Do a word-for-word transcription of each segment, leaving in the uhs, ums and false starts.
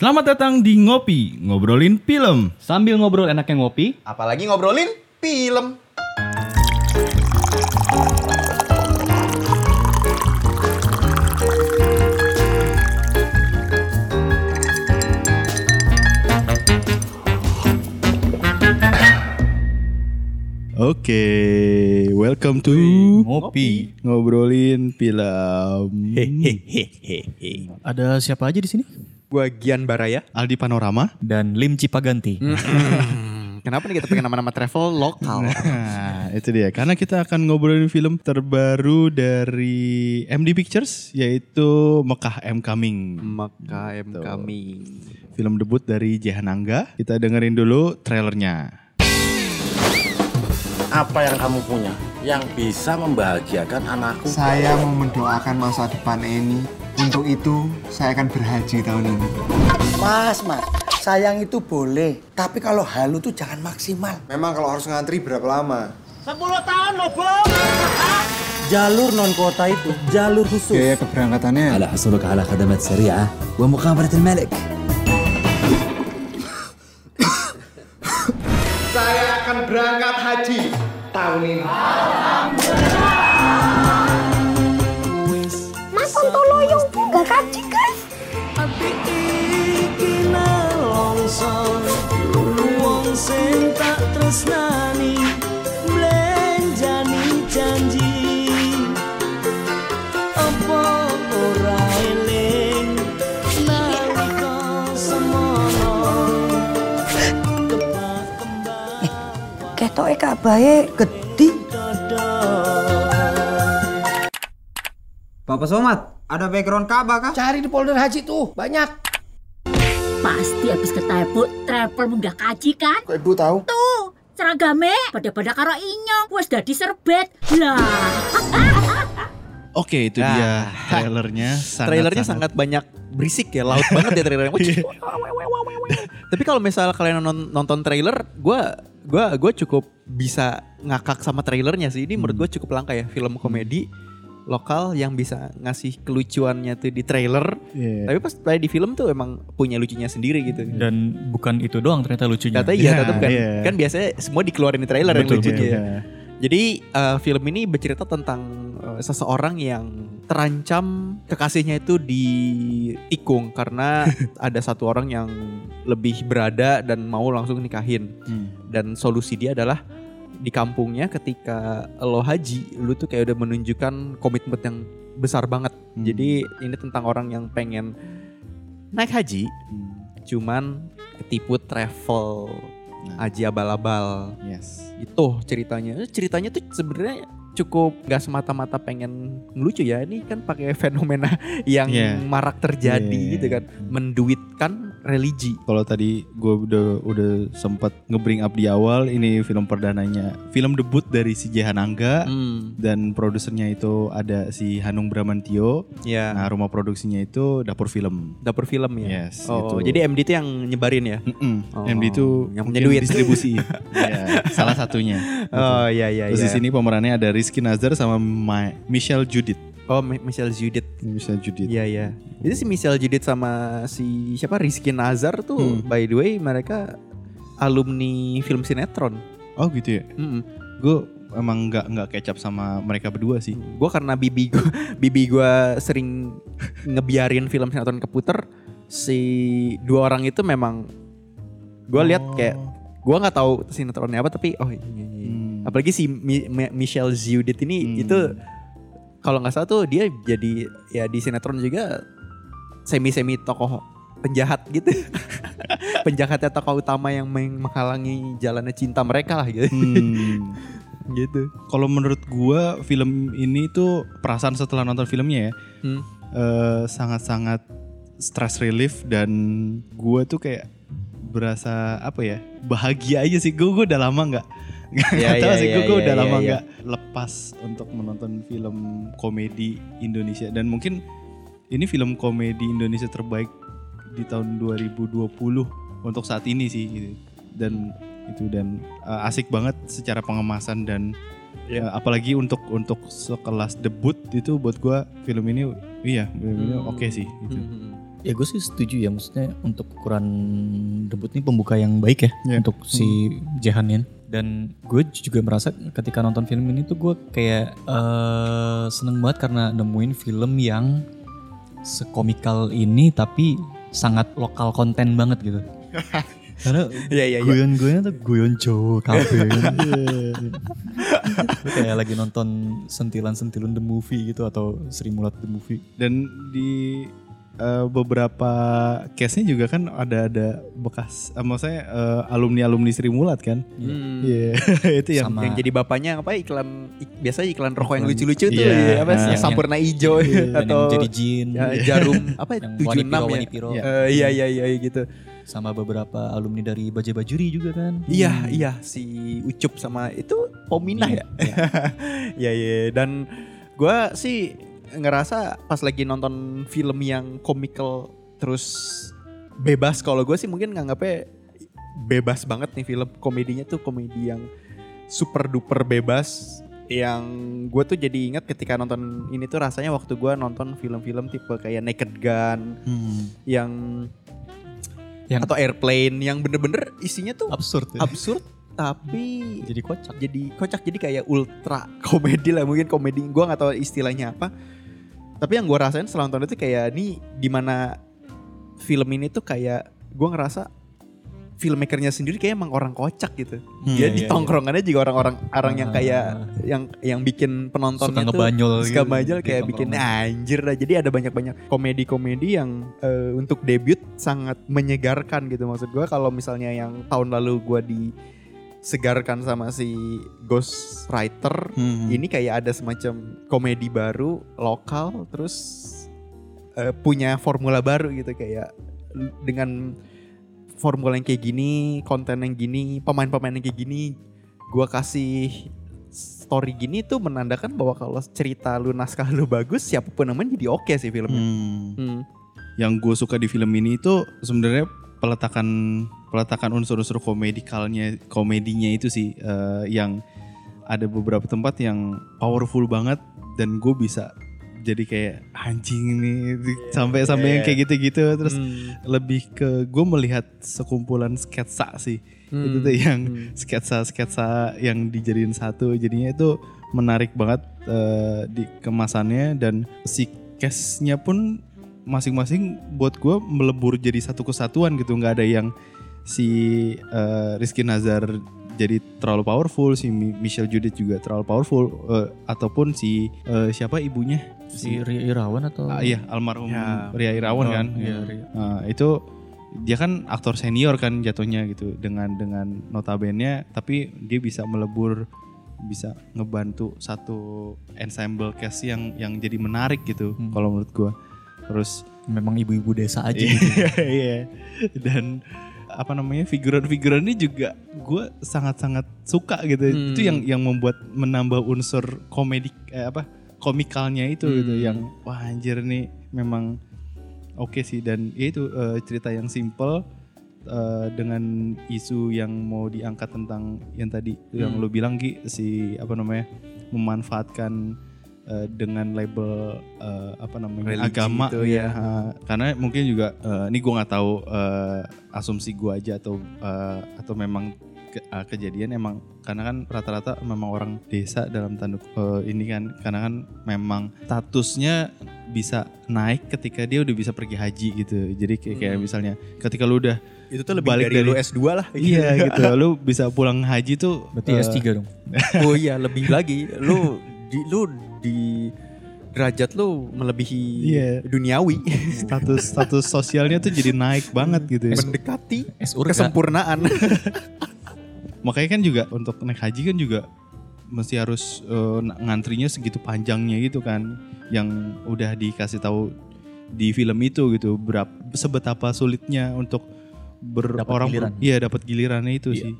Selamat datang di Ngopi Ngobrolin Film. Sambil ngobrol enaknya ngopi, apalagi ngobrolin film. Oke, okay, welcome to Ngopi Ngobrolin Film. Hehehehe. Ada siapa aja di sini? Gua Gian Baraya, Aldi Panorama, dan Lim Cipaganti. Kenapa nih kita pengen nama-nama travel lokal? Nah, itu dia. Karena kita akan ngobrolin film terbaru dari M D Pictures, yaitu Mekah I'm Coming. Mekah I'm Coming. Film debut dari Jeihan Angga. Kita dengerin dulu trailernya. Apa yang kamu punya yang bisa membahagiakan anakku? Saya mau mendoakan masa depan Eni. Untuk itu, saya akan berhaji tahun ini. Mas, mas, sayang itu boleh. Tapi kalau halu tuh jangan maksimal. Memang kalau harus ngantri berapa lama? sepuluh tahun loh, Bang! Jalur non-kota itu, jalur khusus. Biaya keberangkatannya. Ala hasuruka ala khadamat syariah wa muqabaratil malik. Saya akan berangkat haji tahun ini. Mas Tonto Loyong gak kaji kan? Ketoke kabahe gede. Bapak Somad, ada background Ka'bah kah? Cari di folder haji tuh, banyak. Pasti habis ketepuk, travel munggah kaji kan? Kok ibu tahu? Tuh, seragame pada-pada karo inyong, wis dadi serbet. Lah. Oke, itu nah, dia trailernya. Sangat, trailernya sangat, sangat banyak berisik ya, laut banget ya trailernya. Tapi kalau misal kalian nonton trailer, gue gue gue cukup bisa ngakak sama trailernya sih. Ini menurut gue cukup langka ya, film komedi lokal yang bisa ngasih kelucuannya tuh di trailer. Yeah. Tapi pas play di film tuh emang punya lucunya sendiri gitu. Dan bukan itu doang ternyata lucunya. Ternyata iya, yeah, tetap kan. Yeah. Kan biasanya semua dikeluarin di trailer. Betul, yang lucunya. Yeah. Yeah. Jadi uh, film ini bercerita tentang uh, seseorang yang terancam kekasihnya itu ditikung karena ada satu orang yang lebih berada dan mau langsung nikahin. Hmm. Dan solusi dia adalah di kampungnya ketika lo haji, lo tuh kayak udah menunjukkan komitmen yang besar banget. Hmm. Jadi ini tentang orang yang pengen naik haji, hmm. cuman ketipu travel haji abal-abal. Yes. Itu ceritanya. Ceritanya tuh sebenarnya cukup gak semata-mata pengen ngelucu ya. Ini kan pakai fenomena yang yeah. marak terjadi yeah. gitu kan. Menduitkan religi. Kalau tadi gue udah udah sempat nge-bring up di awal, ini film perdananya, film debut dari si Jeihan Angga, hmm. dan produsernya itu ada si Hanung Bramantyo. Yeah. Nah, rumah produksinya itu Dapur Film. Dapur Film ya. Yes. Oh, itu. Jadi M D itu yang nyebarin ya. Oh. M D itu yang punya duit distribusi. Ya, salah satunya. Oh iya iya. Terus ya. Di sini pemerannya ada Rizky Nazar sama My, Michelle Judith. Oh, Michelle Judith. Michelle Judith. Iya, iya. Itu si Michelle Judith sama si siapa Rizky Nazar tuh. Hmm. By the way, mereka alumni film sinetron. Oh, gitu ya. Mm-mm. Gue emang nggak nggak kecap sama mereka berdua sih. Gue karena bibi gue bibi gue sering ngebiarin film sinetron keputer. Si dua orang itu memang gue lihat oh. kayak gue nggak tahu sinetronnya apa tapi oh iya. iya. Hmm. Apalagi si Mi- Mi- Michelle Judith ini hmm. itu. Kalau nggak salah tuh dia jadi ya di sinetron juga semi-semi tokoh penjahat gitu. Penjahatnya tokoh utama yang menghalangi jalannya cinta mereka lah gitu. Hmm. Gitu. Kalau menurut gua film ini tuh perasaan setelah nonton filmnya ya hmm. eh, sangat-sangat stress relief dan gua tuh kayak berasa apa ya bahagia aja sih. Gua, gua udah lama nggak. Gak ya, tau ya, sih, ya, gue ya, udah ya, lama ya. Gak lepas untuk menonton film komedi Indonesia. Dan mungkin ini film komedi Indonesia terbaik di tahun dua ribu dua puluh untuk saat ini sih gitu. Dan itu dan uh, asik banget secara pengemasan dan ya. uh, apalagi untuk untuk sekelas debut itu buat gue film ini iya film hmm. ini oke okay sih gitu. Hmm. Ya gue sih setuju ya, maksudnya untuk ukuran debut nih pembuka yang baik ya, yeah, untuk si Jeihan ini. Dan gue juga merasa ketika nonton film ini tuh gue kayak uh, seneng banget karena nemuin film yang sekomikal ini tapi sangat lokal konten banget gitu. Karena yeah, yeah, guyon-guyon yeah. tuh guyon Jawa kafe. Kayak lagi nonton sentilan-sentilun The Movie gitu atau Srimulat The Movie. Dan di Uh, beberapa case-nya juga kan ada ada bekas, uh, maksudnya uh, alumni-alumni Srimulat kan, hmm. yeah. Itu yang, yang jadi bapaknya apa iklan ik, biasanya iklan rokok yang lucu-lucu yeah. tuh, yeah. apa nah, yang sampurna hijau yeah. atau yang jadi jin, ya, jarum apa tujuh enam ya, iya iya iya gitu. Sama beberapa alumni dari Baja Bajuri juga kan. Iya, hmm. iya si Ucup sama itu Pominah yeah. ya. Iya yeah. iya yeah, yeah. Dan gue sih ngerasa pas lagi nonton film yang komikal terus bebas, kalau gue sih mungkin nganggapnya bebas banget nih film, komedinya tuh komedi yang super duper bebas, yang gue tuh jadi ingat ketika nonton ini tuh rasanya waktu gue nonton film-film tipe kayak Naked Gun hmm. yang, yang atau Airplane yang bener-bener isinya tuh absurd ya? absurd tapi jadi kocak jadi kocak jadi kayak ultra komedi lah, mungkin komedi gue nggak tahu istilahnya apa. Tapi yang gue rasain setelah nonton itu kayak ini, dimana film ini tuh kayak gue ngerasa filmmakernya sendiri kayak emang orang kocak gitu. Hmm, dia iya, di tongkrongannya iya. juga orang-orang orang ah. yang kayak yang yang bikin penontonnya suka ngebanyol tuh suka banyol gitu, kayak bikin anjir lah. Jadi ada banyak-banyak komedi-komedi yang uh, untuk debut sangat menyegarkan gitu. Maksud gue kalau misalnya yang tahun lalu gue di segarkan sama si Ghostwriter, hmm. ini kayak ada semacam komedi baru lokal terus uh, punya formula baru gitu, kayak dengan formula yang kayak gini, konten yang gini, pemain-pemain yang kayak gini, gua kasih story gini tuh menandakan bahwa kalau cerita lu, naskah lu bagus, siapapun namanya jadi oke okay sih filmnya. Hmm. Hmm. Yang gue suka di film ini itu sebenarnya peletakan peletakan unsur-unsur komedikalnya komedinya itu sih, uh, yang ada beberapa tempat yang powerful banget dan gue bisa jadi kayak anjing nih yeah, sampai sampai yeah. yang kayak gitu-gitu terus mm. lebih ke gue melihat sekumpulan sketsa sih mm. itu tuh yang mm. sketsa-sketsa yang dijadiin satu, jadinya itu menarik banget uh, di kemasannya. Dan si case-nya pun masing-masing buat gue melebur jadi satu kesatuan gitu. Nggak ada yang si uh, Rizky Nazar jadi terlalu powerful, si Michelle Judith juga terlalu powerful, uh, ataupun si uh, siapa ibunya si Ria Irawan atau ah, iya almarhum ya. Ria Irawan oh, kan iya, Ria. Nah, itu dia kan aktor senior kan jatuhnya gitu, dengan dengan notabene tapi dia bisa melebur, bisa ngebantu satu ensemble cast yang yang jadi menarik gitu hmm. kalau menurut gue. Terus memang ibu-ibu desa aja gitu. Iya. Dan apa namanya, figuran-figuran ini juga gue sangat-sangat suka gitu. Hmm. Itu yang yang membuat menambah unsur komedik eh, apa komikalnya itu hmm. gitu, yang wah anjir nih memang oke okay sih. Dan ya itu uh, cerita yang simple uh, dengan isu yang mau diangkat tentang yang tadi hmm. yang lo bilang Ki, si apa namanya memanfaatkan dengan label uh, apa namanya religi agama gitu, ya. Ya. Karena mungkin juga uh, ini gue nggak tahu uh, asumsi gue aja atau uh, atau memang ke, uh, kejadian emang karena kan rata-rata memang orang desa dalam tanduk uh, ini kan, karena kan memang statusnya bisa naik ketika dia udah bisa pergi haji gitu. Jadi kayak, hmm. kayak misalnya ketika lu udah itu tuh lebih balik dari, dari lu S dua lah gitu. Iya gitu, lu bisa pulang haji tuh berarti uh, S tiga dong. Oh iya lebih lagi lu di lu di derajat lu melebihi yeah. duniawi. Status status sosialnya tuh jadi naik banget gitu ya. Mendekati kesempurnaan. Makanya kan juga untuk naik haji kan juga mesti harus uh, ngantrinya segitu panjangnya gitu kan, yang udah dikasih tahu di film itu gitu berapa sebetapa sulitnya untuk ber- dapat orang giliran. Iya dapat gilirannya itu iya. sih.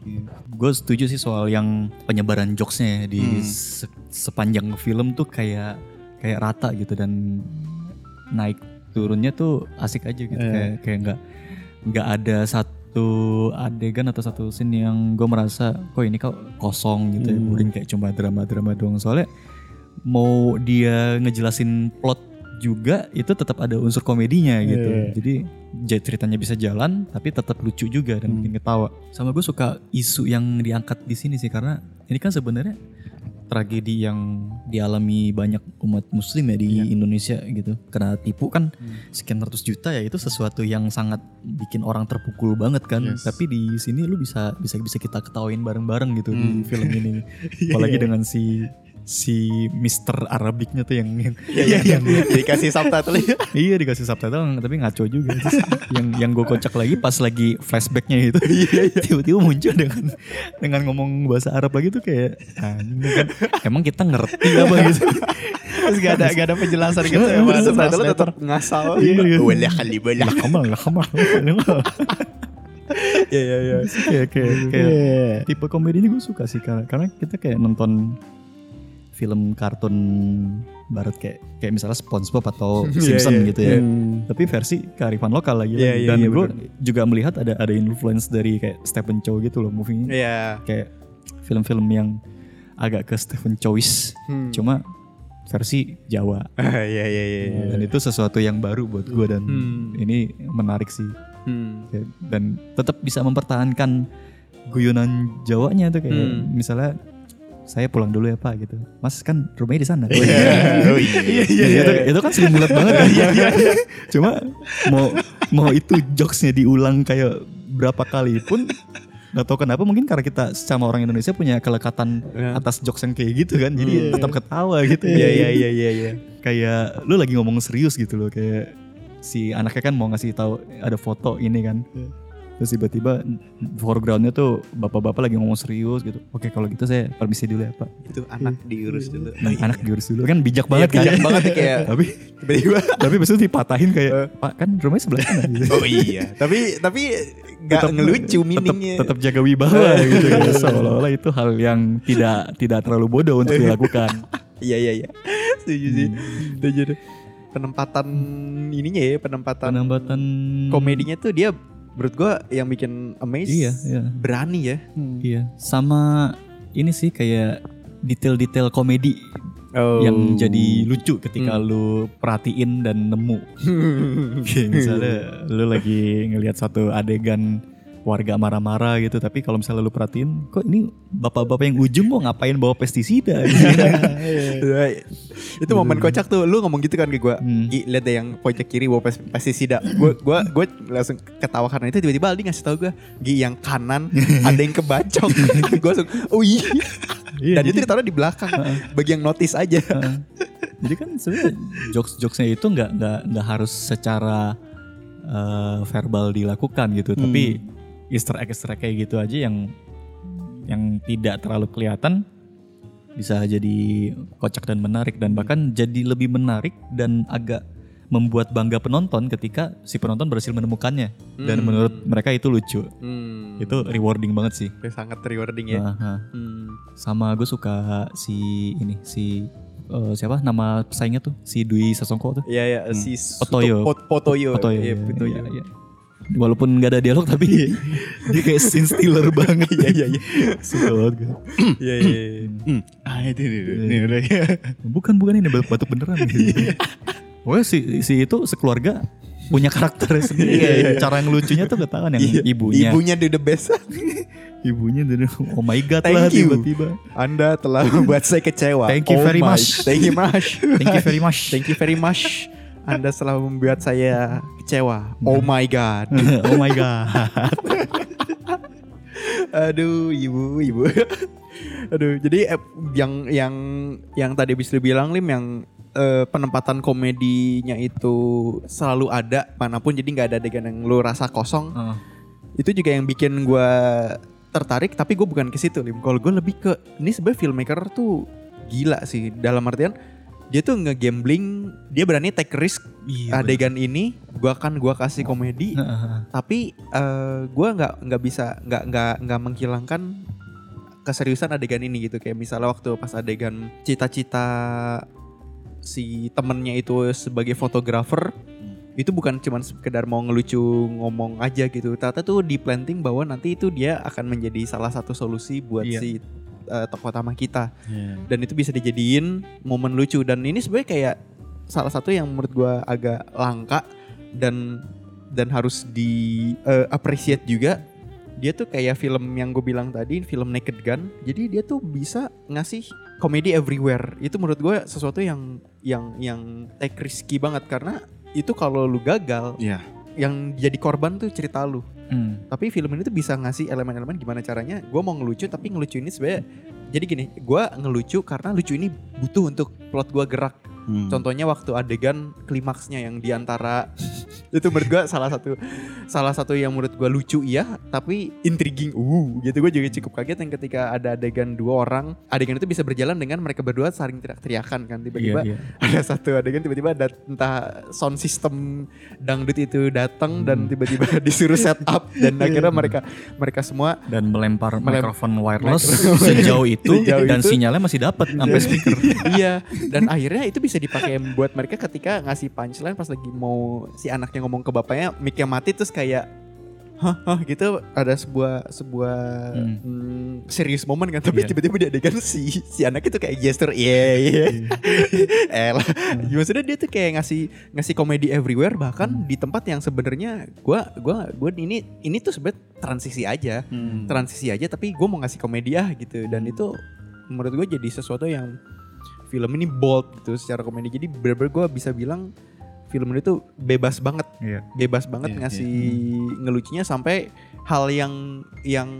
Gue setuju sih soal yang penyebaran jokesnya di hmm. se- sepanjang film tuh kayak kayak rata gitu, dan naik turunnya tuh asik aja gitu. Eh. Kayak kayak nggak nggak ada satu adegan atau satu scene yang gue merasa kok ini kok kosong gitu, hmm. ya, boring, kayak cuma drama-drama doang. Soalnya mau dia ngejelasin plot juga itu tetap ada unsur komedinya gitu. Yeah. Jadi ceritanya bisa jalan tapi tetap lucu juga dan hmm. bikin ketawa. Sama gue suka isu yang diangkat di sini sih, karena ini kan sebenarnya tragedi yang dialami banyak umat muslim ya di yeah. Indonesia gitu. Kena tipu kan hmm. sekian ratus juta ya, itu sesuatu yang sangat bikin orang terpukul banget kan. Yes. Tapi di sini lu bisa bisa bisa kita ketawain bareng-bareng gitu hmm. di film ini. Apalagi yeah. dengan si si Mister Arabiknya tuh yang yang, yeah, yang, yeah, yang dikasih subtitle. Iya, dikasih subtitle tapi ngaco juga. Terus yang yang gue kocak lagi pas lagi flashbacknya itu tiba-tiba muncul dengan dengan ngomong bahasa Arab lagi tuh kayak aneh kan, emang kita ngerti apa gitu. Terus gak ada gak ada penjelasan gitu ya, subtitle tetap ngasal. Walah khalibalah kamal kamal. Ya ya ya. Kayak tipe komedi ini gue suka sih, karena kita kayak nonton film kartun barat kayak kayak misalnya SpongeBob atau Simpson yeah, yeah, gitu ya. Yeah. Tapi versi kearifan lokal lagi yeah, yeah, dan yeah, gue juga melihat ada ada influence dari kayak Stephen Chow gitu loh movie-nya. Yeah. Kayak film-film yang agak ke Stephen Chowish hmm. cuma versi Jawa. Iya iya iya. Dan itu sesuatu yang baru buat gue dan hmm. ini menarik sih. Hmm. Dan tetap bisa mempertahankan guyunan Jawanya tuh kayak hmm. misalnya saya pulang dulu ya Pak gitu. Mas kan rumahnya di sana. Yeah. Oh, iya. iya, iya, iya. Itu, itu kan Srimulat banget. Kan? Iya, iya, iya. Cuma mau mau itu jokesnya diulang kayak berapa kali pun nggak tahu kenapa, mungkin karena kita sama orang Indonesia punya kelekatan yeah. atas jokes yang kayak gitu kan. Jadi yeah. tetap ketawa gitu. Iya iya iya iya iya. Kayak lu lagi ngomong serius gitu loh, kayak si anaknya kan mau ngasih tahu ada foto ini kan. Yeah. Terus tiba-tiba foregroundnya tuh bapak-bapak lagi ngomong serius gitu. Oke kalau gitu saya permisi dulu ya Pak. Itu anak diurus dulu. Nah, iya. Anak diurus dulu kan bijak banget kan. Bijak banget kayak. Tapi tiba-tiba. Tapi besok dipatahin kayak Pak kan rumahnya sebelah sana. Gitu. Oh iya. tapi tapi nggak tetap, ngelucu meaningnya. Tetap jaga wibawa gitu. Ya. Seolah-olah itu hal yang tidak tidak terlalu bodoh untuk dilakukan. Iya iya iya. Setuju sih. Setuju. Penempatan ininya ya penempatan. Penempatan komedinya tuh dia. Menurut gue yang bikin amazed iya, iya. berani ya hmm. iya. Sama ini sih kayak detail-detail komedi oh. yang jadi lucu ketika hmm. lu perhatiin dan nemu. Kayak misalnya lu lagi ngelihat satu adegan warga marah-marah gitu, tapi kalau misalnya lu perhatiin kok ini bapak-bapak yang ujung mau ngapain bawa pestisida gitu. Itu momen kocak tuh, lu ngomong gitu kan ke gue hmm. lihat deh yang pojok kiri bawa pestisida. Gue gue gue langsung ketawa karena itu tiba-tiba Aldi ngasih tau gue Gi yang kanan ada yang kebacok. Gue langsung oh iya. Dan itu ditaruh di belakang bagi yang notice aja. Jadi kan sebenarnya jokes-jokesnya itu nggak nggak nggak harus secara uh, verbal dilakukan gitu, hmm. tapi Easter egg Easter egg kayak gitu aja yang yang tidak terlalu kelihatan bisa jadi kocak dan menarik, dan bahkan jadi lebih menarik dan agak membuat bangga penonton ketika si penonton berhasil menemukannya hmm. dan menurut mereka itu lucu. Hmm. Itu rewarding banget sih. Sangat rewarding ya. Hmm. Sama gue suka si ini si Uh, siapa nama pesaingnya tuh si Dwi Sasongko tuh iya iya hmm. si Otoyo Otoyo Otoyo iya, iya, iya. Walaupun gak ada dialog tapi dia kayak scene stealer banget. Iya iya iya suka banget gue iya iya ah itu iya bukan bukan ini batuk beneran gitu. Oh si si itu sekeluarga punya karakternya sendiri. Iya, iya. Cara ngelucunya tuh ketahuan yang iya. ibunya ibunya do the best. Ibunya dari oh my god lah tiba-tiba. Anda telah membuat saya kecewa. Thank you oh very much. Thank you much. Thank you very much. Thank you very much. Anda telah membuat saya kecewa. Oh my god. Oh my god. Aduh ibu ibu. Aduh jadi yang yang yang tadi bisa bilang Lim yang Uh, penempatan komedinya itu selalu ada manapun, jadi nggak ada adegan yang lu rasa kosong. Uh. Itu juga yang bikin gue tertarik, tapi gue bukan ke situ Lim. Kalau gue lebih ke ini sebenarnya filmmaker tuh gila sih, dalam artian dia tuh nge-gambling, dia berani take risk. Iya, adegan bener. Ini gue akan gue kasih komedi, uh. tapi uh, gue nggak nggak bisa nggak nggak nggak menghilangkan keseriusan adegan ini gitu. Kayak misalnya waktu pas adegan cita-cita si temennya itu sebagai fotografer hmm. itu bukan cuma sekedar mau ngelucu ngomong aja gitu, ternyata tuh di planting bahwa nanti itu dia akan menjadi salah satu solusi buat yeah. si uh, tokoh utama kita yeah. dan itu bisa dijadiin momen lucu. Dan ini sebenarnya kayak salah satu yang menurut gue agak langka dan dan harus di uh, appreciate juga. Dia tuh kayak film yang gue bilang tadi, film Naked Gun. Jadi dia tuh bisa ngasih komedi everywhere. Itu menurut gue sesuatu yang yang yang take risky banget, karena itu kalau lu gagal, yeah, yang jadi korban tuh cerita lu. Mm. Tapi film ini tuh bisa ngasih elemen-elemen gimana caranya gue mau ngelucu, tapi ngelucu ini sebenarnya jadi gini, gue ngelucu karena lucu ini butuh untuk plot gue gerak. Mm. Contohnya waktu adegan klimaksnya yang diantara itu menurut gue salah satu salah satu yang menurut gue lucu, iya, tapi intriguing uh gitu. Gue juga cukup kaget yang ketika ada adegan dua orang, adegan itu bisa berjalan dengan mereka berdua saling teriak-teriakan kan, tiba-tiba yeah, yeah. ada satu adegan tiba-tiba ada entah sound system dangdut itu datang hmm. dan tiba-tiba disuruh set up dan akhirnya mereka mereka semua dan melempar melem- mikrofon wireless sejauh itu sejauh dan itu, sinyalnya masih dapat sampai speaker. Iya, dan akhirnya itu bisa dipakai buat mereka ketika ngasih punchline pas lagi mau si anaknya ngomong ke bapaknya, mic-nya mati terus kayak hah, hah gitu, ada sebuah sebuah hmm. Hmm, serius momen kan, tapi yeah. tiba-tiba di adegan si si anak itu kayak gesture yeah yeah, yeah. elah yeah. Maksudnya dia tuh kayak ngasih ngasih komedi everywhere, bahkan hmm. di tempat yang sebenarnya gue gue gue ini ini tuh sebenarnya transisi aja hmm. transisi aja tapi gue mau ngasih komedi ah gitu, dan itu menurut gue jadi sesuatu yang film ini bold gitu secara komedi. Jadi bener-bener gue bisa bilang film ini tuh bebas banget, yeah. bebas banget yeah, ngasih yeah. ngelucunya sampai hal yang yang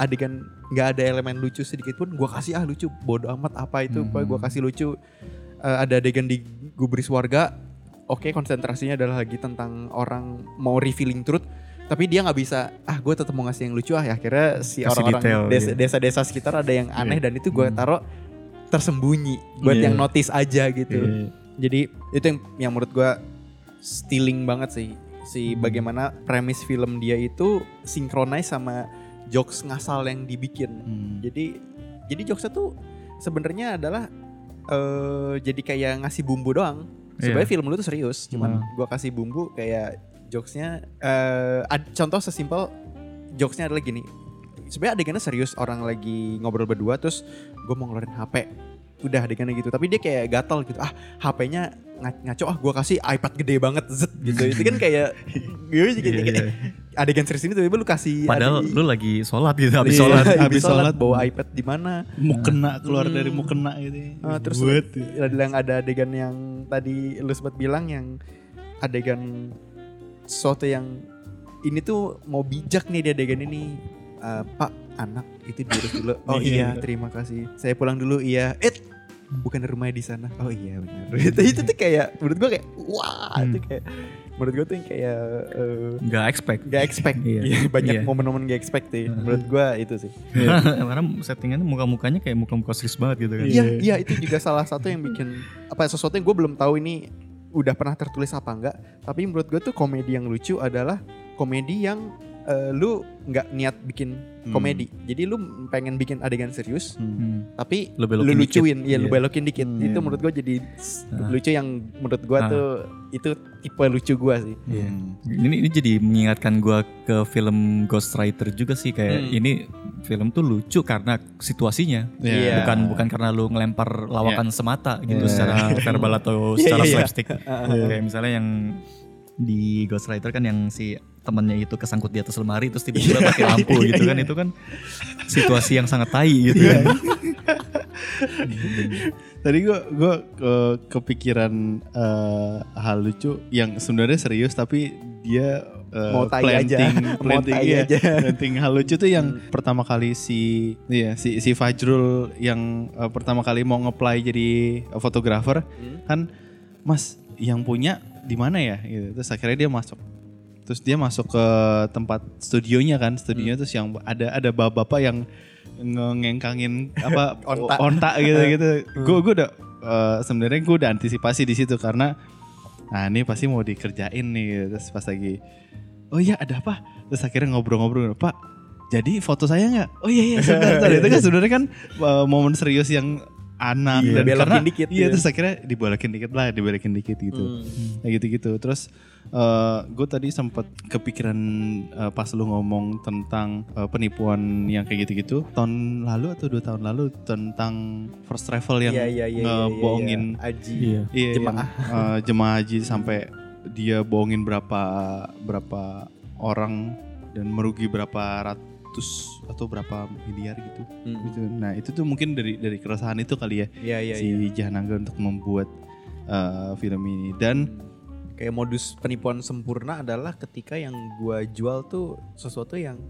adegan nggak ada elemen lucu sedikit pun gue kasih ah lucu, bodo amat apa itu, hmm. gue kasih lucu. Uh, ada adegan di gubris warga, oke okay, konsentrasinya adalah lagi tentang orang mau revealing truth, tapi dia nggak bisa ah gue tetap mau ngasih yang lucu ah, ya akhirnya si kasih orang-orang detail, desa, yeah. desa-desa sekitar ada yang aneh yeah. dan itu gue taruh tersembunyi buat yeah. yang notice aja gitu. Yeah. Jadi itu yang, yang menurut gue stealing banget sih, si bagaimana premis film dia itu sinkronize sama jokes ngasal yang dibikin. Hmm. Jadi jadi jokesnya tuh sebenarnya adalah uh, jadi kayak ngasih bumbu doang. Sebenarnya yeah. film lu tuh serius, cuman hmm. gue kasih bumbu kayak jokesnya. Uh, ad, contoh sesimpel jokesnya adalah gini. Sebenarnya adegannya serius, orang lagi ngobrol berdua terus gue mau ngeluarin H P. Udah adegannya gitu, tapi dia kayak gatal gitu, ah H P-nya ngaco, ah gue kasih iPad gede banget zet gitu. Itu kan kayak gitu, gitu, gitu. Adegan serius ini tiba-tiba lu kasih, padahal adik, lu lagi sholat gitu, abis iya, sholat abis sholat bawa iPad di mana mau kena keluar hmm. dari mau kena gitu. Ah, terus yang ada adegan yang tadi lu sempat bilang, yang adegan sesuatu yang ini tuh mau bijak nih di adegan ini. Uh, Pak, anak itu diurus dulu. Oh iya, iya, terima kasih. Saya pulang dulu. Iya. Eh, bukan rumahnya di sana. Oh iya, benar. Itu itu tuh kayak menurut gue kayak wah, hmm. itu kayak menurut gue tuh yang kayak enggak uh, expect. Enggak expect. Iya. Banyak iya. momen-momen enggak expect sih. Uh-huh. Menurut gue itu sih. Iya. Karena settingannya muka-mukanya kayak muka-muka serius banget gitu kan. Iya, iya itu juga salah satu yang bikin apa sesuatu yang gue belum tahu ini udah pernah tertulis apa enggak, tapi menurut gue tuh komedi yang lucu adalah komedi yang Uh, lu nggak niat bikin komedi, hmm. jadi lu pengen bikin adegan serius, hmm. tapi lu, lu lucuin, ya yeah. lu belokin dikit. Hmm. Itu menurut gue jadi ah. lucu yang menurut gue ah. tuh itu tipe lucu gue sih. Yeah. Hmm. Ini ini jadi mengingatkan gue ke film Ghostwriter juga sih, kayak hmm. ini film tuh lucu karena situasinya, yeah. bukan bukan karena lu ngelempar lawakan yeah. semata gitu yeah. secara verbal atau secara yeah, slapstick. Yeah. Uh-huh. Kayak misalnya yang di Ghostwriter kan yang si temannya itu kesangkut di atas lemari terus tiba-tiba pakai lampu gitu kan, itu kan situasi yang sangat tai gitu kan. Tadi gue gue ke, kepikiran uh, hal lucu yang sebenarnya serius tapi dia uh, mau tai planting, aja planting, mau ya, aja planting hal lucu tuh yang hmm. pertama kali si ya si si Fajrul yang uh, pertama kali mau ngeplay jadi fotografer, hmm. kan Mas yang punya di mana ya gitu, terus akhirnya dia masuk terus dia masuk ke tempat studionya kan, studionya hmm. terus yang ada ada bapak-bapak yang ngengkangin apa onta. onta gitu-gitu. Gue gue udah uh, sebenarnya gue udah antisipasi di situ karena nah ini pasti mau dikerjain nih gitu. Terus pas lagi oh iya ada apa, terus akhirnya ngobrol-ngobrol, Pak jadi foto saya nggak? Oh iya iya sebentar. Itu kan sebenarnya kan uh, momen serius yang anak yeah. dan belokin karena dikit, iya ya. Terus akhirnya dibolakin dikit lah, dibolakin dikit gitu, hmm. nah gitu-gitu. Terus uh, gue tadi sempat kepikiran uh, pas lu ngomong tentang uh, penipuan yang kayak gitu-gitu tahun lalu atau dua tahun lalu tentang first travel yang yeah, yeah, yeah, ngebohongin yeah, yeah, yeah. Haji, yeah. Yeah, jemaah, uh, jemaah haji sampai dia bohongin berapa berapa orang dan merugi berapa rat atau berapa miliar gitu, hmm. gitu. Nah itu tuh mungkin dari dari keresahan itu kali ya, ya, ya si ya. Jeihan Angga untuk membuat uh, film ini. Dan kayak modus penipuan sempurna adalah ketika yang gua jual tuh sesuatu yang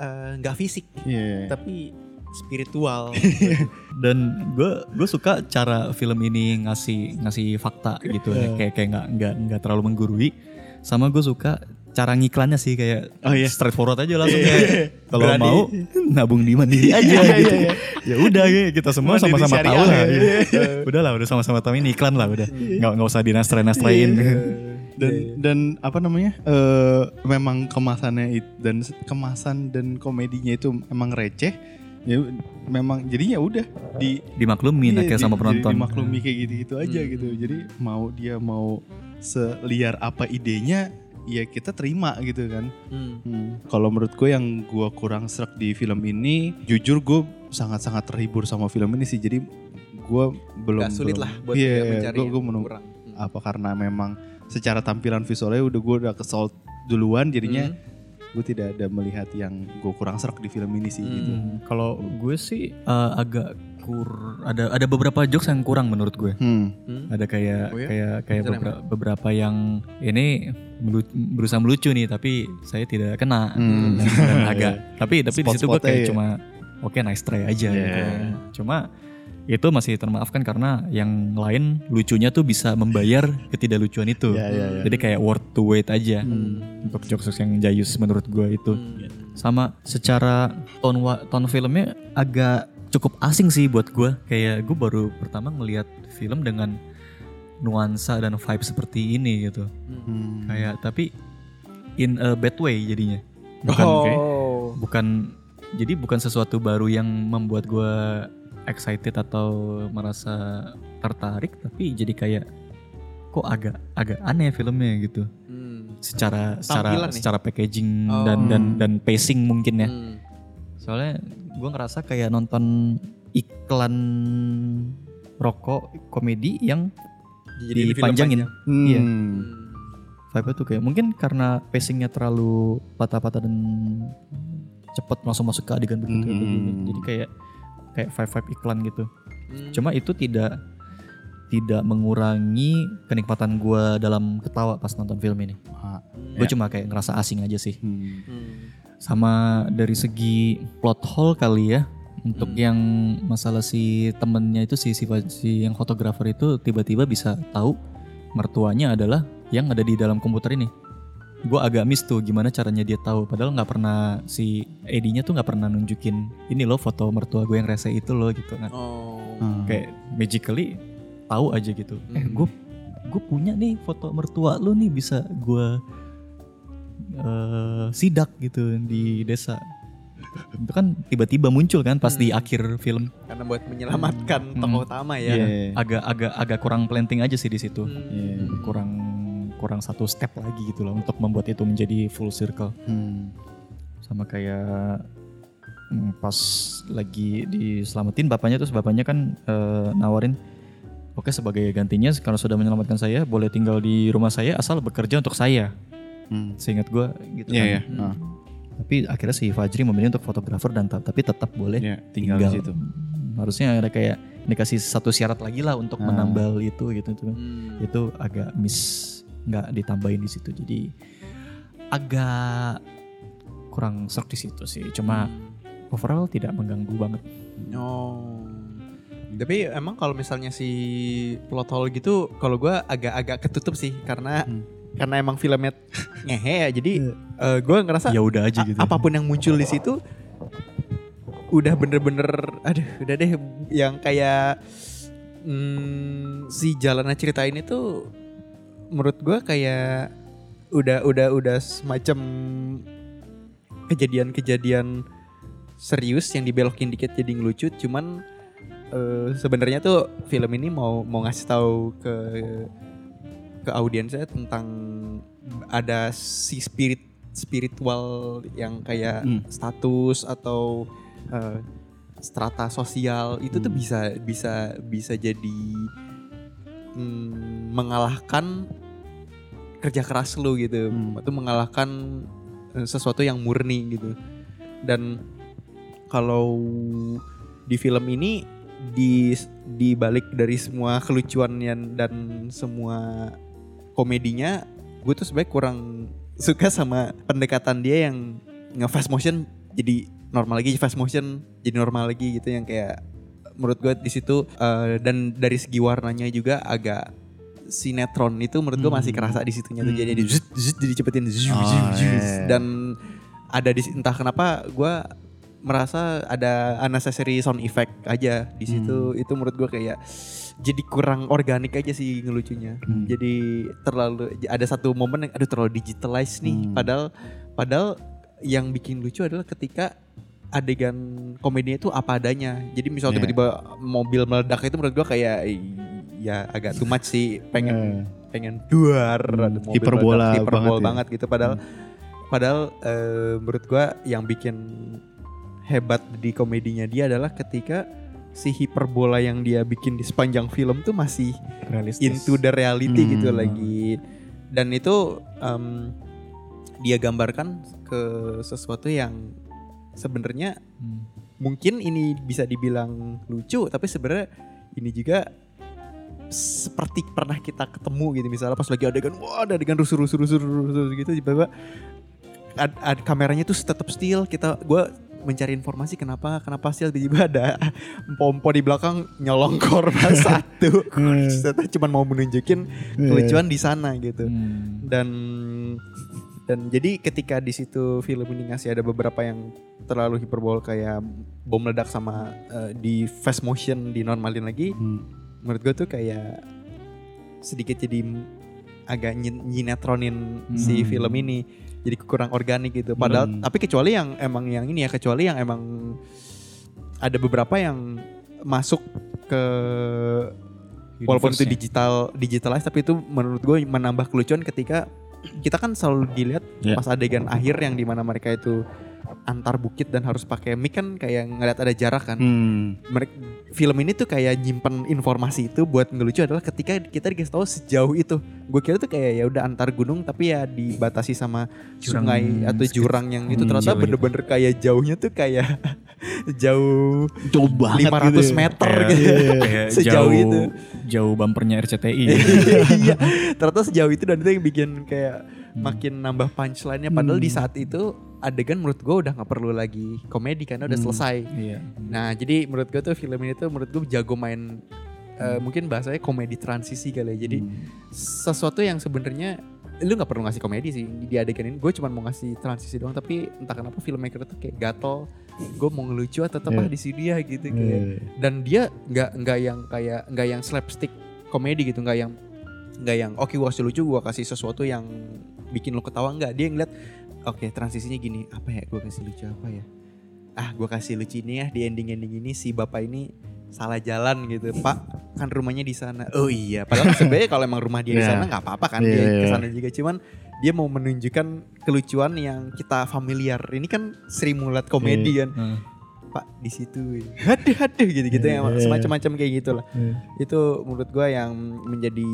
uh, gak fisik, yeah. tapi spiritual. Dan gue gue suka cara film ini ngasih ngasih fakta gitu, yeah. kayak kayak nggak nggak nggak terlalu menggurui. Sama gue suka cara ngiklannya sih kayak oh, iya. straightforward aja langsung yeah. kayak kalau mau nabung di Mandiri aja gitu. Ya udah kita semua mandiri sama-sama tahu lah. Ya. Ya. Udah lah udah sama-sama tahu ini iklan lah udah. Enggak enggak usah dinastra-nastrain. Dan dan apa namanya? Uh, memang kemasannya itu, dan kemasan dan komedinya itu emang receh. Ya memang jadinya udah di dimaklumin iya, akhirnya sama penonton. Dimaklumi kayak gitu-gitu aja hmm. gitu. Jadi mau dia mau seliar apa idenya ya kita terima gitu kan. hmm. hmm. Kalau menurut gue yang gue kurang sreg di film ini, jujur gue sangat-sangat terhibur sama film ini sih. Jadi gue belum Gak sulit belum, lah buat yeah, mencari gue, gue menung- kurang hmm. apa karena memang secara tampilan visualnya udah gue udah kesel duluan jadinya hmm. gue tidak ada melihat yang gue kurang sreg di film ini sih. hmm. Gitu. Kalau gue sih uh, agak kur ada ada beberapa jokes yang kurang menurut gue. Hmm. Hmm. Ada kayak oh ya? kayak kayak beberapa, beberapa yang ini berusaha melucu nih tapi saya tidak kena. Hmm. Dan, dan agak tapi tapi di situ gue kayak ya. cuma oke okay, nice try aja. Yeah. Gitu. Cuma itu masih termaafkan karena yang lain lucunya tuh bisa membayar ketidaklucuan itu. Yeah, yeah, yeah. Jadi kayak worth to wait aja hmm. untuk jokes yang jayus menurut gue itu. Hmm. Sama secara tone tone filmnya agak cukup asing sih buat gue. Kayak gue baru pertama ngelihat film dengan nuansa dan vibe seperti ini gitu. hmm. Kayak tapi in a bad way jadinya. Bukan oh. kayak, bukan jadi bukan sesuatu baru yang membuat gue excited atau merasa tertarik, tapi jadi kayak kok agak agak aneh filmnya gitu. hmm. Secara secara, secara packaging oh. dan dan dan pacing mungkin ya. hmm. Soalnya gue ngerasa kayak nonton iklan rokok komedi yang jadi dipanjangin. Hmm. Iya. Vibe-nya tuh kayak mungkin karena pacingnya terlalu patah-patah dan cepet langsung masuk ke adegan begitu. Hmm. Jadi kayak kayak vibe-vibe iklan gitu. Hmm. Cuma itu tidak tidak mengurangi kenikmatan gue dalam ketawa pas nonton film ini. Gue ya. cuma kayak ngerasa asing aja sih. Hmm. Hmm. Sama dari segi plot hole kali ya, untuk hmm. yang masalah si temennya itu si, si si yang fotografer itu tiba-tiba bisa tahu mertuanya adalah yang ada di dalam komputer ini. Gue agak miss tuh gimana caranya dia tahu, padahal nggak pernah si Edinya tuh nggak pernah nunjukin ini loh foto mertua gue yang rese itu loh gitu kan. Oh. Hmm. Kayak magically tahu aja gitu. Hmm. Eh gue gue punya nih foto mertua lo nih, bisa gue Uh, sidak gitu di desa. Itu kan tiba-tiba muncul kan pas hmm. di akhir film. Karena buat menyelamatkan hmm. tokoh utama ya. Yeah. Agak-agak agak kurang planting aja sih di situ. Hmm. Yeah. Kurang kurang satu step lagi gitu loh untuk membuat itu menjadi full circle. Hmm. Sama kayak hmm, pas lagi diselamatin bapaknya, terus bapaknya kan uh, nawarin, oke, sebagai gantinya kalau sudah menyelamatkan saya boleh tinggal di rumah saya asal bekerja untuk saya. Hmm. Seingat gue gitu yeah, kan. Yeah. Hmm. Tapi akhirnya si Fajri memilih untuk fotografer dan tapi tetap boleh yeah, tinggal, tinggal di situ. Harusnya ada kayak dikasih satu syarat lagi lah untuk ah. menambal itu gitu itu. Hmm. Itu agak miss, nggak ditambahin di situ. Jadi agak kurang serg di situ sih. Cuma hmm. overall tidak mengganggu banget. Oh. Tapi emang kalau misalnya si plot hole gitu kalau gue agak-agak ketutup sih karena hmm. karena emang filmnya ngehe ya, jadi uh, gue ngerasa ya udah aja gitu. A- apapun yang muncul di situ udah bener-bener, aduh udah deh, yang kayak mm, si jalannya cerita ini tuh menurut gue kayak udah udah udah semacam kejadian-kejadian serius yang dibelokin dikit jadi ngelucu, cuman uh, sebenarnya tuh film ini mau mau ngasih tahu ke ke audiensnya tentang ada si spirit spiritual yang kayak hmm. status atau uh, strata sosial itu hmm. tuh bisa bisa bisa jadi mm, mengalahkan kerja keras lu gitu, hmm. itu mengalahkan sesuatu yang murni gitu. Dan kalau di film ini di di balik dari semua kelucuannya dan semua komedinya, gue tuh sebenarnya kurang suka sama pendekatan dia yang nge-fast motion jadi normal lagi, fast motion jadi normal lagi gitu, yang kayak menurut gue di situ uh, dan dari segi warnanya juga agak sinetron itu menurut gue masih kerasa di situnya tuh, hmm. jadi zzz, zzz, jadi cepetin zzz, oh, zzz, yeah. dan ada di entah kenapa gue merasa ada unnecessary sound effect aja di situ, hmm. itu menurut gue kayak jadi kurang organik aja sih ngelucunya, hmm. jadi terlalu ada satu momen yang aduh terlalu digitalized nih, hmm. padahal padahal yang bikin lucu adalah ketika adegan komedinya itu apa adanya. Jadi misal yeah. tiba-tiba mobil meledak itu menurut gue kayak ya agak too much sih, pengen yeah. pengen duar, hmm, hiperbola hiperbola banget, banget ya. gitu padahal hmm. padahal uh, menurut gue yang bikin hebat di komedinya dia adalah ketika si hiperbola yang dia bikin di sepanjang film tuh masih realistis, into the reality hmm. gitu lagi, dan itu um, dia gambarkan ke sesuatu yang sebenarnya hmm. mungkin ini bisa dibilang lucu, tapi sebenarnya ini juga seperti pernah kita ketemu gitu. Misalnya pas lagi adegan, wah ada adegan rusuh-rusuh-rusuh gitu, tiba-tiba ad, ad, kameranya tuh tetap still. Kita, gue mencari informasi kenapa kenapa still, tiba-tiba ada pompo di belakang nyolong korban satu, ternyata cuma mau menunjukin kelucuan di sana gitu. Hmm. Dan dan jadi ketika di situ film ini ngasih ada beberapa yang terlalu hiperbol kayak bom meledak sama uh, di fast motion dinormalin lagi, hmm. menurut gue tuh kayak sedikit jadi agak nyinetronin hmm. si film ini, jadi kurang organik gitu. Padahal hmm. tapi kecuali yang emang yang ini ya, kecuali yang emang ada beberapa yang masuk ke universe, walaupun itu digital digitalized, tapi itu menurut gue menambah kelucuan ketika kita kan selalu dilihat yeah. pas adegan akhir yang dimana mereka itu antar bukit dan harus pakai mic kan, kayak ngelihat ada jarak kan. Hmm. Mereka, film ini tuh kayak nyimpen informasi itu buat ngelucu adalah ketika kita dikasih tahu sejauh itu. Gue kira tuh kayak ya udah antar gunung tapi ya dibatasi sama jurang, sungai atau jurang yang itu, hmm, ternyata bener-bener itu. Kayak jauhnya tuh kayak jauh jauh banget lima ratus gitu. meter yeah, gitu. Yeah, yeah. Sejauh jauh, itu. Jauh bumpernya R C T I. Iya. Ternyata sejauh itu, dan itu yang bikin kayak hmm. makin nambah punchline-nya, padahal hmm. di saat itu adegan menurut gue udah gak perlu lagi komedi karena udah hmm, selesai. Iya. Nah jadi menurut gue tuh film ini tuh menurut gue jago main hmm. uh, mungkin bahasanya komedi transisi kali ya. Jadi hmm. sesuatu yang sebenarnya lu gak perlu ngasih komedi sih di adegan ini. Gue cuma mau ngasih transisi doang, tapi entah kenapa filmmaker tuh kayak gatel, gue mau ngelucu atau tetep yeah. ah di sini ya gitu. Yeah. Kayak. Dan dia gak gak yang kayak gak yang slapstick komedi gitu, gak yang gak yang oke okay, gue kasih lucu, gue kasih sesuatu yang bikin lu ketawa, enggak. Dia ngeliat oke okay, transisinya gini, apa ya gue kasih lucu apa ya, ah gue kasih lucu ini ya di ending-ending ini si bapak ini salah jalan gitu, pak kan rumahnya di sana, oh iya, padahal sebenarnya kalau emang rumah dia di sana nggak yeah. apa-apa kan yeah, dia yeah. kesana juga, cuman dia mau menunjukkan kelucuan yang kita familiar, ini kan Srimulat komedi yeah. kan uh. pak di situ haduh haduh gitu-gitu yeah, ya yeah, semacam-macam kayak gitulah yeah. Itu menurut gue yang menjadi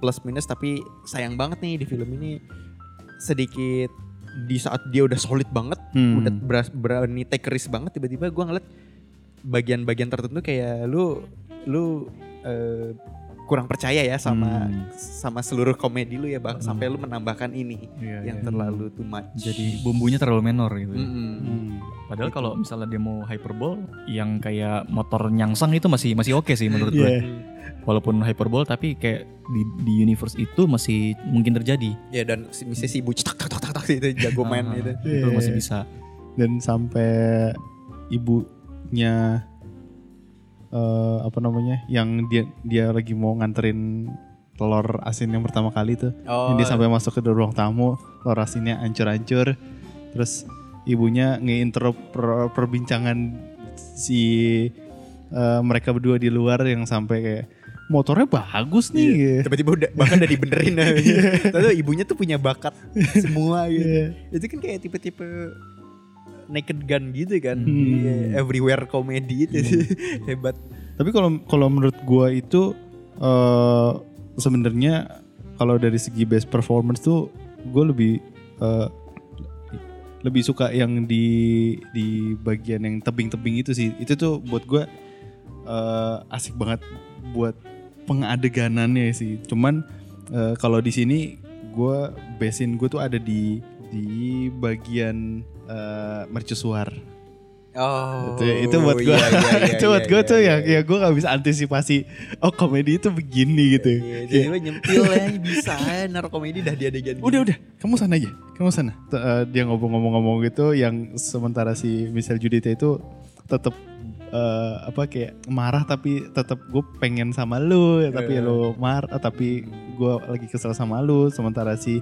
plus minus, tapi sayang banget nih di film ini sedikit di saat dia udah solid banget, hmm. udah beras, berani take risk banget, tiba-tiba gue ngeliat bagian-bagian tertentu kayak lu lu uh, kurang percaya ya sama hmm. sama seluruh komedi lu ya bang, hmm. sampai lu menambahkan ini yeah, yang yeah. terlalu too much. Jadi bumbunya terlalu menor gitu. Mm-hmm. Hmm. Padahal kalau misalnya dia mau hyperbol, yang kayak motor nyangsang itu masih masih oke okay sih menurut gue. Yeah. Walaupun hyperbol tapi kayak di, di universe itu masih mungkin terjadi. Ya yeah, dan misalnya si ibu tak tak tak tak itu jago main gitu. Yeah. Itu masih bisa. Dan sampai ibunya uh, apa namanya yang dia dia lagi mau nganterin telur asin yang pertama kali tuh. Oh. Yang dia sampai masuk ke ruang tamu, telur asinnya hancur-hancur. Terus ibunya nge-interrupt per- perbincangan si uh, mereka berdua di luar yang sampai kayak motornya bagus nih. Iya. Gitu. Tiba-tiba udah, bahkan udah dibenerin. Tapi ibunya tuh punya bakat semua gitu. Yeah. Itu kan kayak tipe-tipe Naked Gun gitu kan. Hmm. Yeah, everywhere comedy itu sih. Hmm. Hebat. Tapi kalau kalau menurut gua itu uh, sebenarnya kalau dari segi best performance tuh gue lebih uh, lebih suka yang di di bagian yang tebing-tebing itu sih. Itu tuh buat gue uh, asik banget buat pengadeganannya sih. Cuman uh, kalau di sini gue besin gue tuh ada di di bagian uh, mercusuar. Oh, itu, itu buat gue, iya, iya, iya, itu buat iya, gue iya, tuh iya, ya, ya gue nggak bisa antisipasi. Oh komedi itu begini gitu. Iya, iya, jadi lo nyempil ya bisa naruh komedi dah di adegan. Udah udah, kamu sana aja, kamu sana. T- uh, dia ngomong-ngomong-ngomong gitu, yang sementara si Michelle Judith itu tetap uh, apa kayak marah tapi tetap gue pengen sama lu, ya, tapi uh. lo marah, tapi gue lagi kesel sama lu. Sementara si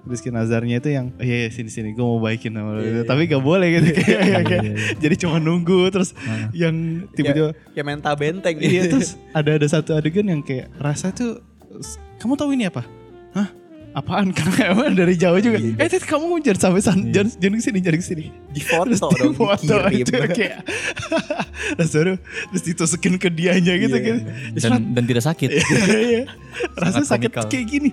Rizky Nazarnya itu yang oh, iya, iya sini-sini gue mau baikin sama yeah, yeah. Tapi gak boleh gitu kayak, yeah, kayak, yeah. Jadi cuma nunggu terus nah. Yang tiba-tiba kayak mental benteng gitu. Iya terus ada-ada satu adegan yang kayak rasa tuh kamu tahu ini apa? Hah? Apaan? Karena emang dari jauh juga yeah. Eh tadi kamu jangan sampai san- yeah. Jangan kesini, jangan kesini. Di foto dong, dikirim kayak, rasanya terus ditusukin ke dianya gitu, yeah. Gitu. Dan, dan tidak sakit. Rasanya sakit kayak gini.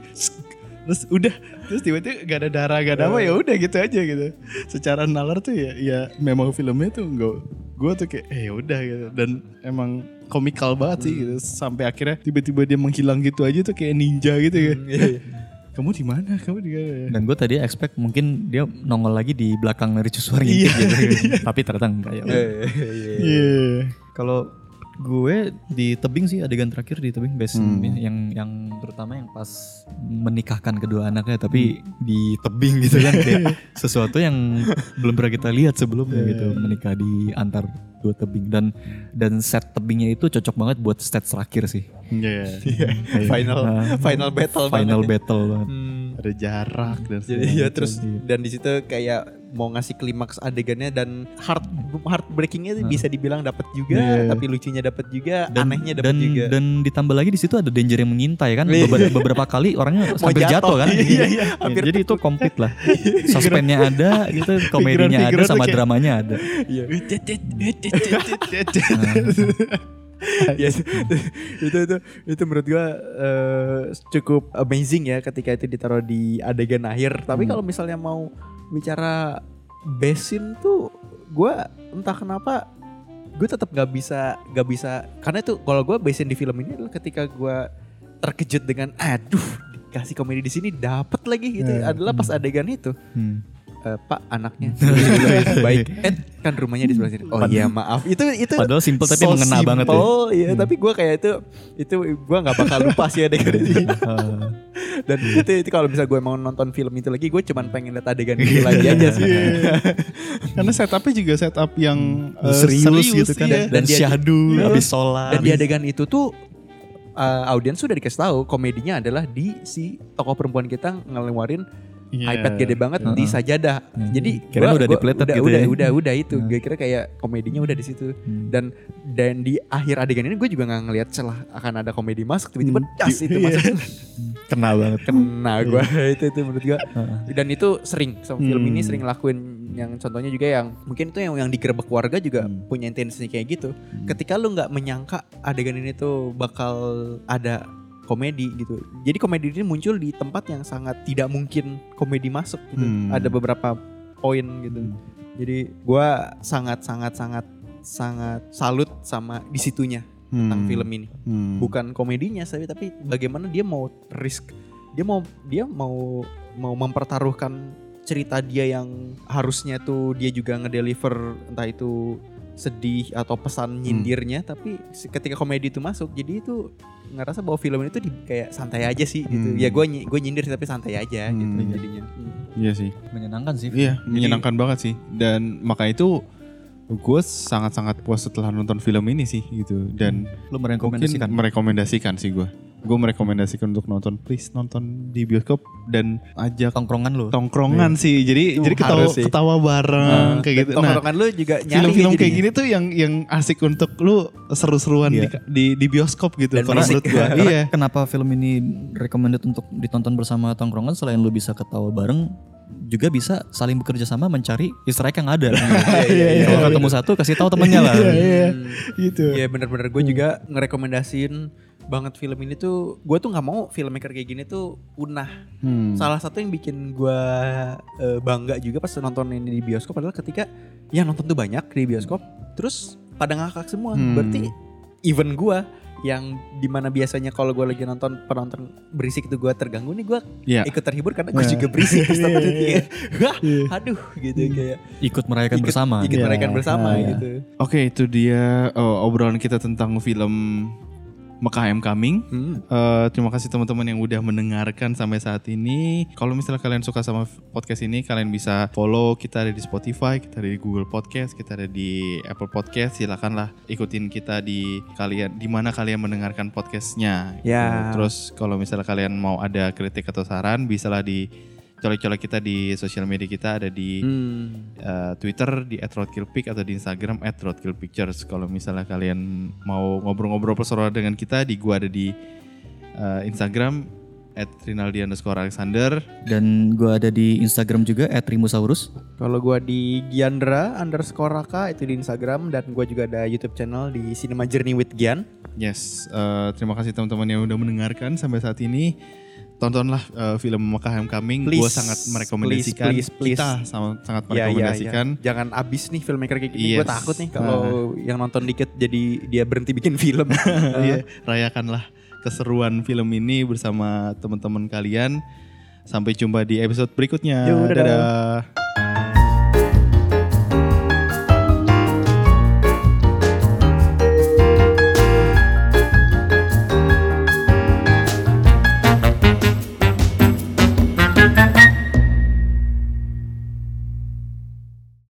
Terus udah terus tiba-tiba gak ada darah gak ada apa ya udah gitu aja gitu. Secara nalar tuh ya ya memang filmnya tuh enggak gue tuh kayak eh udah gitu dan emang komikal banget sih gitu sampai akhirnya tiba-tiba dia menghilang gitu aja tuh kayak ninja gitu ya. Hmm, iya, iya. Kamu di mana? Kamu di mana? Dan gue tadi expect mungkin dia nongol lagi di belakang dari cusuar gitu. Tapi ternyata enggak ya. Kalau gue di tebing sih adegan terakhir di tebing basin hmm. yang yang terutama yang pas menikahkan kedua anaknya tapi hmm. di tebing gitu kan kayak sesuatu yang belum pernah kita lihat sebelumnya yeah. Gitu menikah di antar dua tebing dan dan set tebingnya itu cocok banget buat stats terakhir sih yeah. Yeah. final nah, final battle final finalnya. Battle hmm. ada jarak dan jadi ya terus dia. Dan di situ kayak mau ngasih klimaks adegannya dan heart heartbreakingnya nah. Bisa dibilang dapat juga, yeah. Tapi lucunya dapat juga, dan, anehnya dapat juga. Dan ditambah lagi di situ ada danger yang mengintai kan, beberapa, beberapa kali orangnya sampai jatuh, jatuh kan, iya, iya. Ya, jadi itu komplit lah, suspense-nya ada, gitu, komedinya figuran, figuran ada, sama kayak, dramanya ada. Iya. Yes. itu itu itu menurut gue uh, cukup amazing ya ketika itu ditaruh di adegan akhir. Tapi hmm. kalau misalnya mau bicara basin tuh gue entah kenapa gue tetap nggak bisa nggak bisa karena itu kalau gue basin di film ini adalah ketika gue terkejut dengan aduh dikasih komedi di sini dapat lagi gitu yeah. Adalah pas adegan itu. Hmm. Uh, pak anaknya baik eh, kan rumahnya di sebelah sini oh iya maaf itu itu padahal simple tapi so mengena simple, banget ya, ya hmm. Tapi gue kayak itu itu gue nggak bakal lupa sih adegan itu dan itu itu kalau misalnya gue mau nonton film itu lagi gue cuman pengen lihat adegan itu lagi aja sih karena setupnya juga setup yang hmm, uh, serius, serius gitu kan iya. Dan, dan syahdu iya. Abis sholat dan di adegan itu tuh uh, audiens sudah dikasih tahu komedinya adalah di si tokoh perempuan kita ngeluarin yeah. iPad gede banget yeah. Di sajadah. Yeah. Jadi gua, udah gua, udah, gitu udah, ya? udah udah itu. Yeah. Gue kira kayak komedinya udah di situ. Hmm. Dan dan di akhir adegan ini gue juga nggak ngelihat celah akan ada komedi masuk tiba-tiba hmm. das itu yeah. Masuk. Kena banget. Kena gue itu itu menurut gue. Dan itu sering sama film hmm. ini sering lakuin yang contohnya juga yang mungkin itu yang yang digerebek keluarga juga hmm. punya intensi kayak gitu. Hmm. Ketika lu nggak menyangka adegan ini tuh bakal ada komedi gitu. Jadi komedi ini muncul di tempat yang sangat tidak mungkin komedi masuk gitu. Hmm. Ada beberapa poin gitu. Hmm. Jadi gue sangat sangat sangat sangat salut sama disitunya hmm. tentang film ini. Hmm. Bukan komedinya tapi tapi bagaimana dia mau risk. Dia mau dia mau mau mempertaruhkan cerita dia yang harusnya tuh dia juga ngedeliver entah itu sedih atau pesan nyindirnya hmm. tapi ketika komedi itu masuk jadi itu ngerasa bahwa film ini tuh di, kayak santai aja sih gitu hmm. ya gue gue nyindir tapi santai aja hmm. gitu jadinya hmm. iya sih menyenangkan sih iya jadi, menyenangkan banget sih dan makanya itu gue sangat sangat puas setelah nonton film ini sih gitu dan hmm. lo merekomendasikan merekomendasikan sih gue gue merekomendasikan untuk nonton, please nonton di bioskop dan ajak tongkrongan lo. Tongkrongan yeah. sih. Jadi uh, jadi ketawa ketawa bareng nah, kayak gitu. Tongkrongan nah, lo juga nyari film-film kayak gini tuh yang yang asik untuk lo seru-seruan yeah. di, di di bioskop gitu. Dan menurut gue. Iya. Kenapa film ini recommended untuk ditonton bersama tongkrongan selain lo bisa ketawa bareng? Juga bisa saling bekerja sama mencari easter egg yang ada. Kalau ketemu satu kasih tahu temennya lah. Iya, iya. Gitu. Iya benar-benar gue juga ngerekomendasiin banget film ini tuh. Gue tuh nggak mau filmmaker kayak gini tuh punah. Hmm. Salah satu yang bikin gue uh, bangga juga pas nonton ini di bioskop adalah ketika ya nonton tuh banyak di bioskop, terus pada ngakak semua. Hmm. Berarti even gue yang dimana biasanya kalau gue lagi nonton penonton berisik itu gue terganggu nih gue yeah. ikut terhibur karena gue yeah. juga berisik terus yeah. yeah. yeah. wah yeah. aduh gitu yeah. kayak ikut merayakan ikut, bersama ikut yeah. merayakan bersama yeah. gitu. Oke okay, itu dia oh, obrolan kita tentang film Mekah I'm Coming. hmm. uh, Terima kasih teman-teman yang udah mendengarkan sampai saat ini. Kalau misalnya kalian suka sama podcast ini, kalian bisa follow. Kita ada di Spotify, kita ada di Google Podcast, kita ada di Apple Podcast. Silakanlah ikutin kita di kalian di mana kalian mendengarkan podcastnya gitu. yeah. Terus kalau misalnya kalian mau ada kritik atau saran, bisalah di colek-colek kita di sosial media kita. Ada di hmm. uh, Twitter di at roadkillpic atau di Instagram at roadkillpictures. Kalau misalnya kalian mau ngobrol-ngobrol persoalan dengan kita, di gua ada di uh, Instagram at rinaldi underscore alexander, dan gua ada di Instagram juga at rimusaurus. Kalau gua di giandra underscore raka itu di Instagram, dan gua juga ada YouTube channel di Cinema Journey with Gian. Yes, uh, terima kasih teman-teman yang udah mendengarkan sampai saat ini. Tontonlah uh, film Mekah I'm Coming. Gue sangat merekomendasikan. Please, please, please. Kita sama, sangat merekomendasikan. Ya, ya, ya. Jangan abis nih filmmaker kayak gini. Yes. Gue takut nih kalau uh. yang nonton dikit jadi dia berhenti bikin film. uh. yeah. Rayakanlah keseruan film ini bersama teman-teman kalian. Sampai jumpa di episode berikutnya. Yo, dadah. Dadah.